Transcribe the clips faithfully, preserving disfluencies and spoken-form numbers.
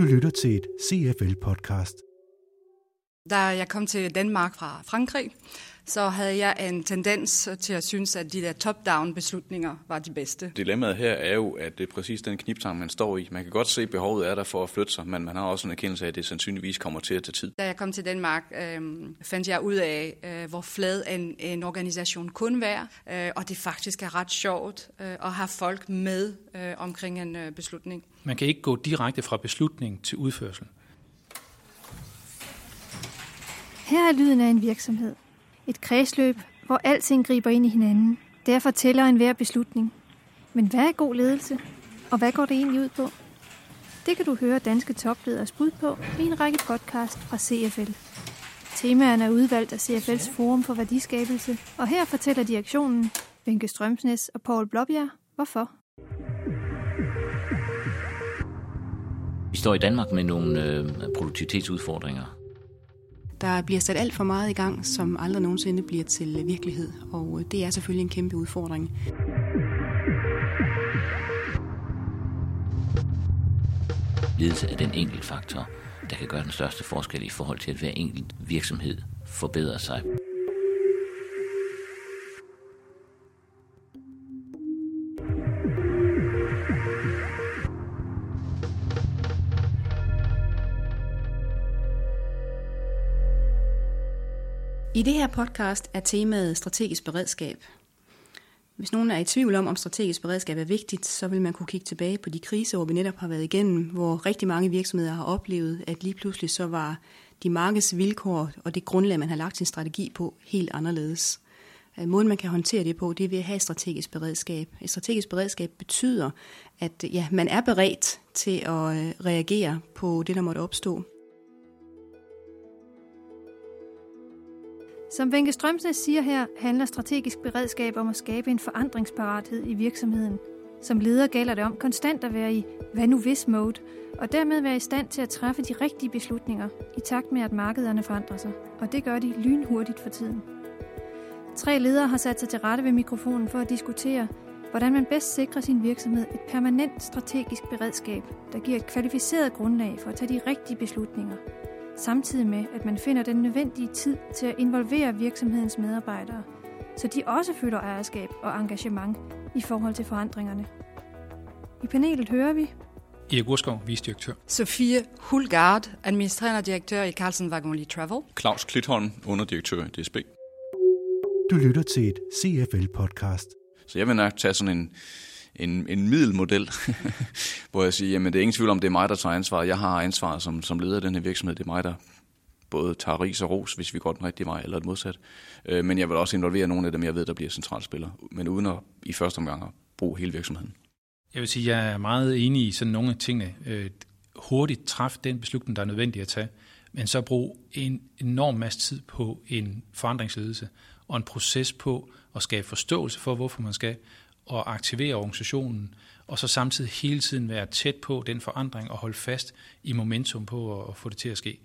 Du lytter til et C F L Podcast. Da jeg kom til Danmark fra Frankrig, så havde jeg en tendens til at synes, at de der top-down beslutninger var de bedste. Dilemmaet her er jo, at det er præcis den knibtang, man står i. Man kan godt se, at behovet er der for at flytte sig, men man har også en erkendelse af, at det sandsynligvis kommer til at tage tid. Da jeg kom til Danmark, øh, fandt jeg ud af, øh, hvor flad en, en organisation kunne være, øh, og det faktisk er ret sjovt øh, at have folk med øh, omkring en øh, beslutning. Man kan ikke gå direkte fra beslutning til udførsel. Her er lyden af en virksomhed. Et kredsløb, hvor alting griber ind i hinanden. Derfor tæller enhver beslutning. Men hvad er god ledelse? Og hvad går det egentlig ud på? Det kan du høre danske topleders bud på i en række podcast fra C F L. Temaerne er udvalgt af C F L's Forum for Værdiskabelse, og her fortæller direktionen, Venke Strømsnes og Poul Blåbjerg, hvorfor. Vi står i Danmark med nogle øh, produktivitetsudfordringer. Der bliver sat alt for meget i gang, som aldrig nogensinde bliver til virkelighed, og det er selvfølgelig en kæmpe udfordring. Ledelse er den enkelte faktor, der kan gøre den største forskel i forhold til, at hver enkelt virksomhed forbedrer sig. I det her podcast er temaet strategisk beredskab. Hvis nogen er i tvivl om, om strategisk beredskab er vigtigt, så vil man kunne kigge tilbage på de kriser, vi netop har været igennem, hvor rigtig mange virksomheder har oplevet, at lige pludselig så var de markedsvilkår og det grundlag, man har lagt sin strategi på, helt anderledes. Måden, man kan håndtere det på, det er ved at have strategisk beredskab. Et strategisk beredskab betyder, at ja, man er beredt til at reagere på det, der måtte opstå. Som Venke Strømsnes siger her, handler strategisk beredskab om at skabe en forandringsparathed i virksomheden. Som leder gælder det om konstant at være i hvad nu hvis mode, og dermed være i stand til at træffe de rigtige beslutninger i takt med, at markederne forandrer sig. Og det gør de lynhurtigt for tiden. Tre ledere har sat sig til rette ved mikrofonen for at diskutere, hvordan man bedst sikrer sin virksomhed et permanent strategisk beredskab, der giver et kvalificeret grundlag for at tage de rigtige beslutninger. Samtidig med, at man finder den nødvendige tid til at involvere virksomhedens medarbejdere, så de også føler ejerskab og engagement i forhold til forandringerne. I panelet hører vi Erik Urskov, vicedirektør. Sofie Hulgaard, administrerende direktør i Carlson Wagonlit Travel. Claus Klitholm, underdirektør i D S B. Du lytter til et C F L-podcast. Så jeg vil nok tage sådan en... En, en middelmodel, hvor jeg siger, jamen det er ingen tvivl om, det er mig, der tager ansvaret. Jeg har ansvaret som, som leder af den her virksomhed. Det er mig, der både tager ris og ros, hvis vi går den rigtige vej, eller et modsat. Men jeg vil også involvere nogle af dem, jeg ved, der bliver centralspillere. Men uden at i første omgang at bruge hele virksomheden. Jeg vil sige, jeg er meget enig i sådan nogle af tingene. Hurtigt træf den beslutning, der er nødvendig at tage, men så brug en enorm masse tid på en forandringsledelse og en proces på at skabe forståelse for, hvorfor man skal og aktivere organisationen, og så samtidig hele tiden være tæt på den forandring og holde fast i momentum på at få det til at ske.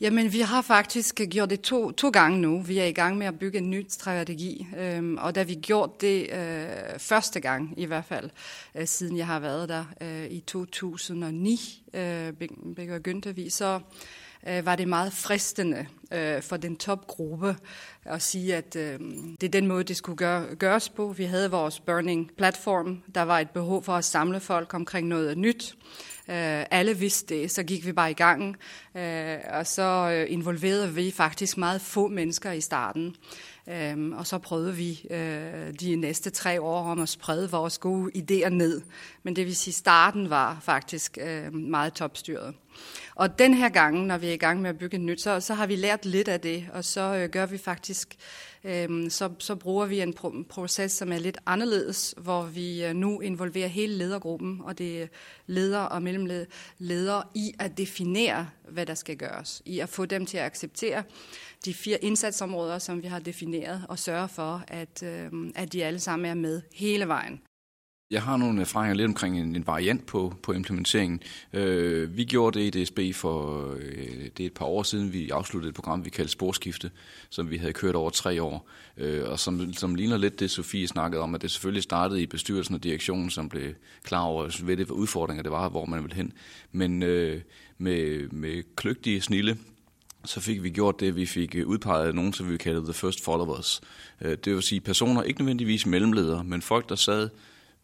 Jamen, vi har faktisk gjort det to, to gange nu. Vi er i gang med at bygge en ny strategi, øhm, og da vi gjorde det øh, første gang, i hvert fald, øh, siden jeg har været der øh, i to tusind og ni, øh, begyndte vi, så øh, var det meget fristende øh, for den topgruppe at sige, at øh, det er den måde, det skulle gøre, gøres på. Vi havde vores burning-platform. Der var et behov for at samle folk omkring noget nyt. Alle vidste det, så gik vi bare i gang, og så involverede vi faktisk meget få mennesker i starten. Og så prøvede vi de næste tre år om at sprede vores gode idéer ned. Men det vil sige, at starten var faktisk meget topstyret. Og den her gang, når vi er i gang med at bygge nyt, så, så har vi lært lidt af det, og så gør vi faktisk... Så, så bruger vi en proces, som er lidt anderledes, hvor vi nu involverer hele ledergruppen, og det er ledere og mellemledere, i at definere, hvad der skal gøres. I at få dem til at acceptere de fire indsatsområder, som vi har defineret, og sørge for, at, at de alle sammen er med hele vejen. Jeg har nogle erfaringer lidt omkring en, en variant på, på implementeringen. Øh, vi gjorde det i D S B for øh, det er et par år siden. Vi afsluttede et program, vi kaldte Sporskifte, som vi havde kørt over tre år. Øh, og som, som ligner lidt det, Sofie snakkede om, at det selvfølgelig startede i bestyrelsen og direktionen, som blev klar over, hvilke udfordringer det var, hvor man ville hen. Men øh, med, med kløgtige snille, så fik vi gjort det, vi fik udpeget nogen, som vi kaldte The First Followers. Øh, det vil sige personer, ikke nødvendigvis mellemledere, men folk, der sad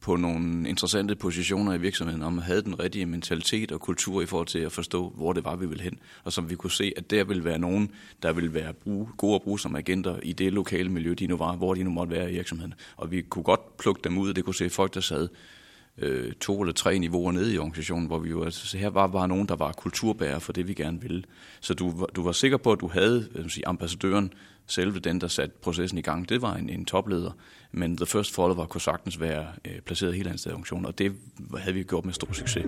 på nogle interessante positioner i virksomheden, om havde den rigtige mentalitet og kultur i forhold til at forstå, hvor det var, vi ville hen. Og som vi kunne se, at der ville være nogen, der ville være gode at bruge som agenter i det lokale miljø, de nu var, hvor de nu måtte være i virksomheden. Og vi kunne godt plukke dem ud, og det kunne se folk, der sad øh, to eller tre niveauer nede i organisationen, hvor vi jo altså, her var bare nogen, der var kulturbærere for det, vi gerne ville. Så du, du var sikker på, at du havde jeg vil sige, ambassadøren, selve den, der satte processen i gang, det var en, en topleder, men The First Follower kunne sagtens være øh, placeret helt andet sted i organisationen, og det havde vi gjort med stor succes.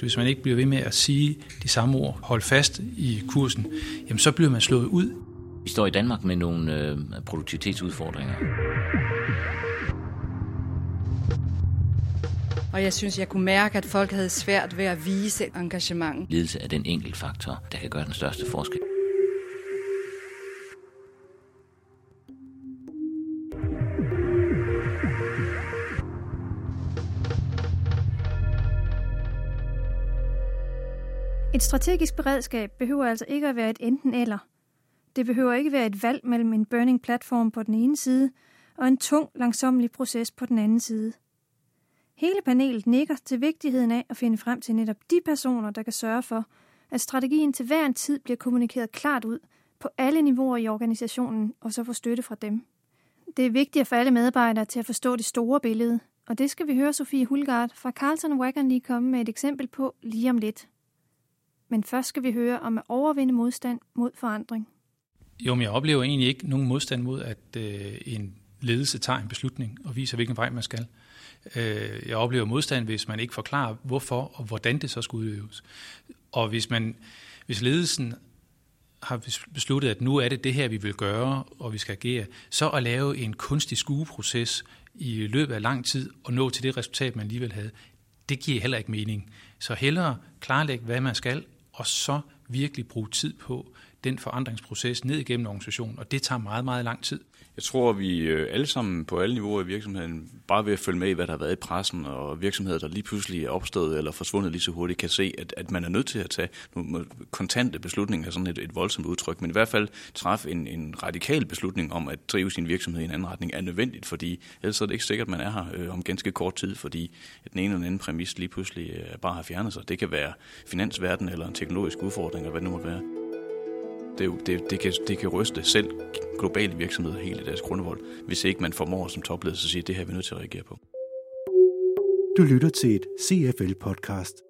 Hvis man ikke bliver ved med at sige de samme ord, holde fast i kursen, jamen så bliver man slået ud. Vi står i Danmark med nogle øh, produktivitetsudfordringer. Og jeg synes, jeg kunne mærke, at folk havde svært ved at vise engagement. Ledelse er den enkelte faktor, der kan gøre den største forskel. Et strategisk beredskab behøver altså ikke at være et enten eller. Det behøver ikke være et valg mellem en burning platform på den ene side og en tung, langsommelig proces på den anden side. Hele panelet nikker til vigtigheden af at finde frem til netop de personer, der kan sørge for, at strategien til hver en tid bliver kommunikeret klart ud på alle niveauer i organisationen og så får støtte fra dem. Det er vigtigt for alle medarbejdere til at forstå det store billede, og det skal vi høre Sofie Hulgaard fra Carlson Wagonlit komme med et eksempel på lige om lidt. Men først skal vi høre om at overvinde modstand mod forandring. Jo, men jeg oplever egentlig ikke nogen modstand mod, at øh, en ledelse tager en beslutning og viser, hvilken vej man skal. Jeg oplever modstand, hvis man ikke forklarer, hvorfor og hvordan det så skal udøves. Og hvis, man, hvis ledelsen har besluttet, at nu er det det her, vi vil gøre, og vi skal agere, så at lave en kunstig skueproces i løbet af lang tid og nå til det resultat, man alligevel havde, det giver heller ikke mening. Så hellere klarlægge, hvad man skal, og så virkelig bruge tid på den forandringsproces ned igennem organisationen, og det tager meget, meget lang tid. Jeg tror, at vi alle sammen på alle niveauer i virksomheden, bare ved at følge med i, hvad der har været i pressen, og virksomheder, der lige pludselig er opstået eller forsvundet lige så hurtigt, kan se, at, at man er nødt til at tage nogle kontante beslutninger, er sådan et, et voldsomt udtryk, men i hvert fald træffe en, en radikal beslutning om at drive sin virksomhed i en anden retning er nødvendigt, fordi ellers er det ikke sikkert, at man er her øh, om ganske kort tid, fordi den ene eller den anden præmis lige pludselig øh, bare har fjernet sig. Det kan være finansverden eller en teknologisk udfordring, eller hvad det nu må være. Det, det, det, kan, det kan ryste selv globale virksomheder helt i deres grundvold, hvis ikke man formår som topledelse at sige, at det her er vi nødt til at reagere på. Du lytter til et C F L podcast.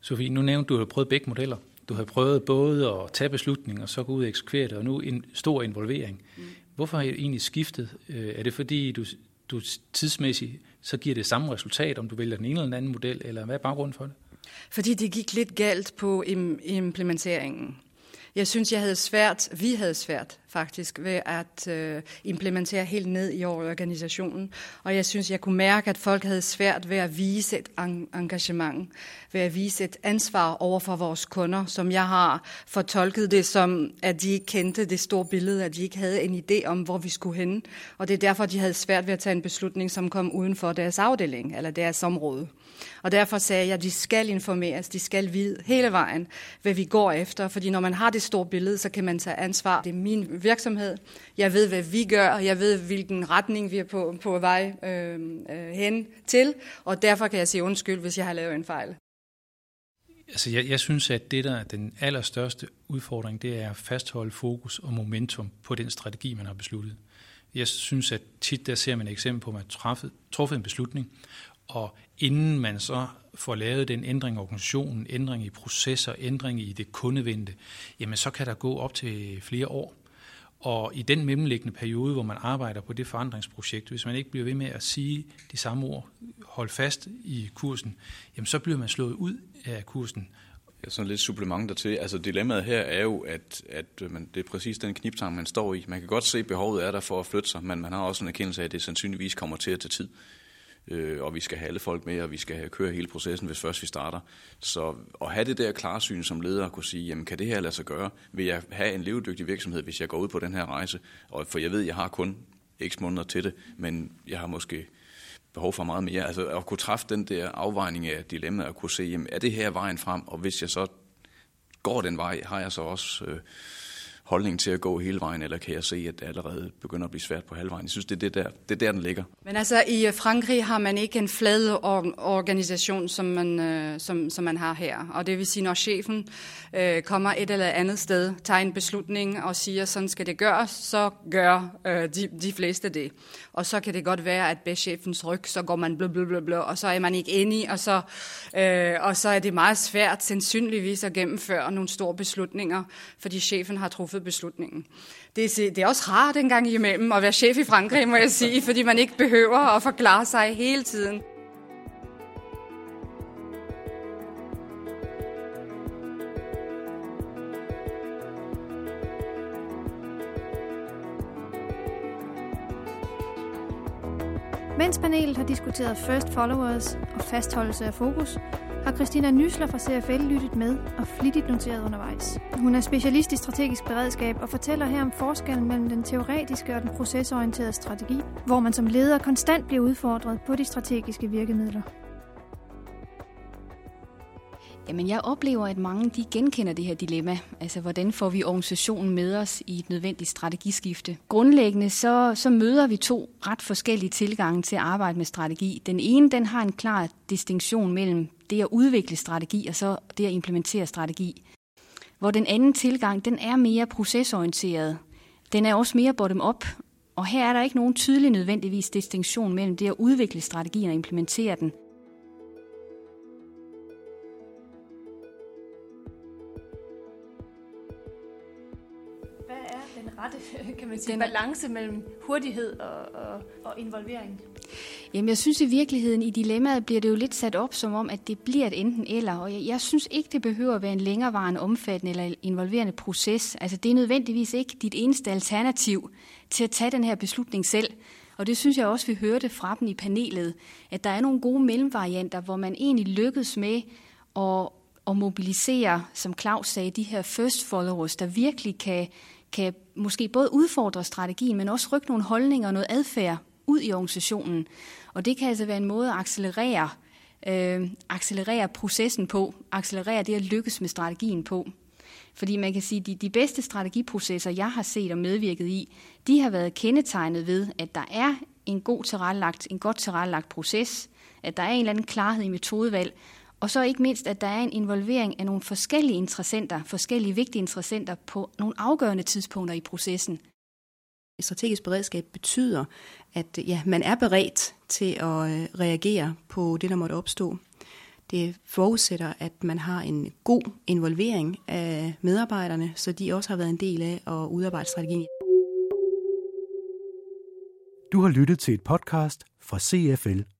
Sofie, nu nævnte du, at du har prøvet begge modeller. Du har prøvet både at tage beslutninger og så gå ud og eksekvere det, og nu en stor involvering. Mm. Hvorfor har I egentlig skiftet? Er det fordi, du, du tidsmæssigt så giver det samme resultat, om du vælger den ene eller den anden model, eller hvad er baggrunden for det? Fordi det gik lidt galt på implementeringen. Jeg synes, jeg havde svært, vi havde svært faktisk ved at øh, implementere helt ned i organisationen. Og jeg synes, jeg kunne mærke, at folk havde svært ved at vise et engagement, ved at vise et ansvar over for vores kunder, som jeg har fortolket det som, at de ikke kendte det store billede, at de ikke havde en idé om, hvor vi skulle hen. Og det er derfor, de havde svært ved at tage en beslutning, som kom uden for deres afdeling eller deres område. Og derfor sagde jeg, at de skal informeres, de skal vide hele vejen, hvad vi går efter, fordi når man har det store billede, så kan man tage ansvar. Det er min virksomhed. Jeg ved, hvad vi gør, jeg ved, hvilken retning vi er på, på vej øh, hen til, og derfor kan jeg sige undskyld, hvis jeg har lavet en fejl. Altså, jeg, jeg synes, at det, der er den allerstørste udfordring, det er at fastholde fokus og momentum på den strategi, man har besluttet. Jeg synes, at tit der ser man et eksempel på, at man har truffet en beslutning, og inden man så får lavet den ændring i organisationen, ændring i processer, ændring i det kundevendte, jamen så kan der gå op til flere år. Og i den mellemliggende periode, hvor man arbejder på det forandringsprojekt, hvis man ikke bliver ved med at sige de samme ord, holde fast i kursen, jamen så bliver man slået ud af kursen. Ja, sådan lidt supplement dertil. Altså dilemmaet her er jo, at, at man, det er præcis den knibtang, man står i. Man kan godt se, at behovet er der for at flytte sig, men man har også en erkendelse af, at det sandsynligvis kommer til at tage tid. Øh, og vi skal have alle folk med, og vi skal have, køre hele processen, hvis først vi starter. Så at have det der klarsyn som leder og kunne sige, jamen kan det her lade sig gøre? Vil jeg have en levedygtig virksomhed, hvis jeg går ud på den her rejse? Og for jeg ved, jeg har kun x måneder til det, men jeg har måske behov for meget mere. Altså at kunne træffe den der afvejning af dilemmaet og kunne se, jamen er det her vejen frem? Og hvis jeg så går den vej, har jeg så også øh, holdning til at gå hele vejen, eller kan jeg se, at det allerede begynder at blive svært på halvvejen? Jeg synes, det er, det der, det er der, den ligger. Men altså i Frankrig har man ikke en flad or- organisation, som man, øh, som, som man har her. Og det vil sige, når chefen øh, kommer et eller andet sted, tager en beslutning og siger, sådan skal det gøres, så gør øh, de, de fleste det. Og så kan det godt være, at ved chefens ryg, så går man blablabla, og så er man ikke enig, og så, øh, og så er det meget svært sandsynligvis at gennemføre nogle store beslutninger, fordi chefen har truffet beslutningen. Det er, det er også rart en gang imellem at være chef i Frankrig, må jeg sige, fordi man ikke behøver at forklare sig hele tiden. Mens panelet har diskuteret first followers og fastholdelse af fokus, har Kristina Nysler fra C F L lyttet med og flittigt noteret undervejs. Hun er specialist i strategisk beredskab og fortæller her om forskellen mellem den teoretiske og den procesorienterede strategi, hvor man som leder konstant bliver udfordret på de strategiske virkemidler. Jamen, jeg oplever, at mange de genkender det her dilemma. Altså, hvordan får vi organisationen med os i et nødvendigt strategiskifte? Grundlæggende så, så møder vi to ret forskellige tilgange til at arbejde med strategi. Den ene den har en klar distinktion mellem det at udvikle strategi og så det at implementere strategi. Hvor den anden tilgang den er mere procesorienteret. Den er også mere bottom-up. Og her er der ikke nogen tydelig nødvendigvis distinktion mellem det at udvikle strategien og implementere den. Kan man sige, balance mellem hurtighed og, og, og involvering? Jamen, jeg synes i virkeligheden, i dilemmaet bliver det jo lidt sat op som om, at det bliver et enten eller, og jeg, jeg synes ikke, det behøver at være en længerevarende, omfattende eller involverende proces. Altså, det er nødvendigvis ikke dit eneste alternativ til at tage den her beslutning selv, og det synes jeg også, vi hørte fra dem i panelet, at der er nogle gode mellemvarianter, hvor man egentlig lykkes med at, at mobilisere, som Claus sagde, de her first followers, der virkelig kan kan måske både udfordre strategien, men også rykke nogle holdninger og noget adfærd ud i organisationen. Og det kan altså være en måde at accelerere, øh, accelerere processen på, accelerere det at lykkes med strategien på. Fordi man kan sige, at de, de bedste strategiprocesser, jeg har set og medvirket i, de har været kendetegnet ved, at der er en god tilrettelagt, en godt tilrettelagt proces, at der er en eller anden klarhed i metodevalg, og så ikke mindst, at der er en involvering af nogle forskellige interessenter, forskellige vigtige interessenter på nogle afgørende tidspunkter i processen. Strategisk beredskab betyder, at ja, man er beredt til at reagere på det, der måtte opstå. Det forudsætter, at man har en god involvering af medarbejderne, så de også har været en del af at udarbejde strategien. Du har lyttet til et podcast fra C F L.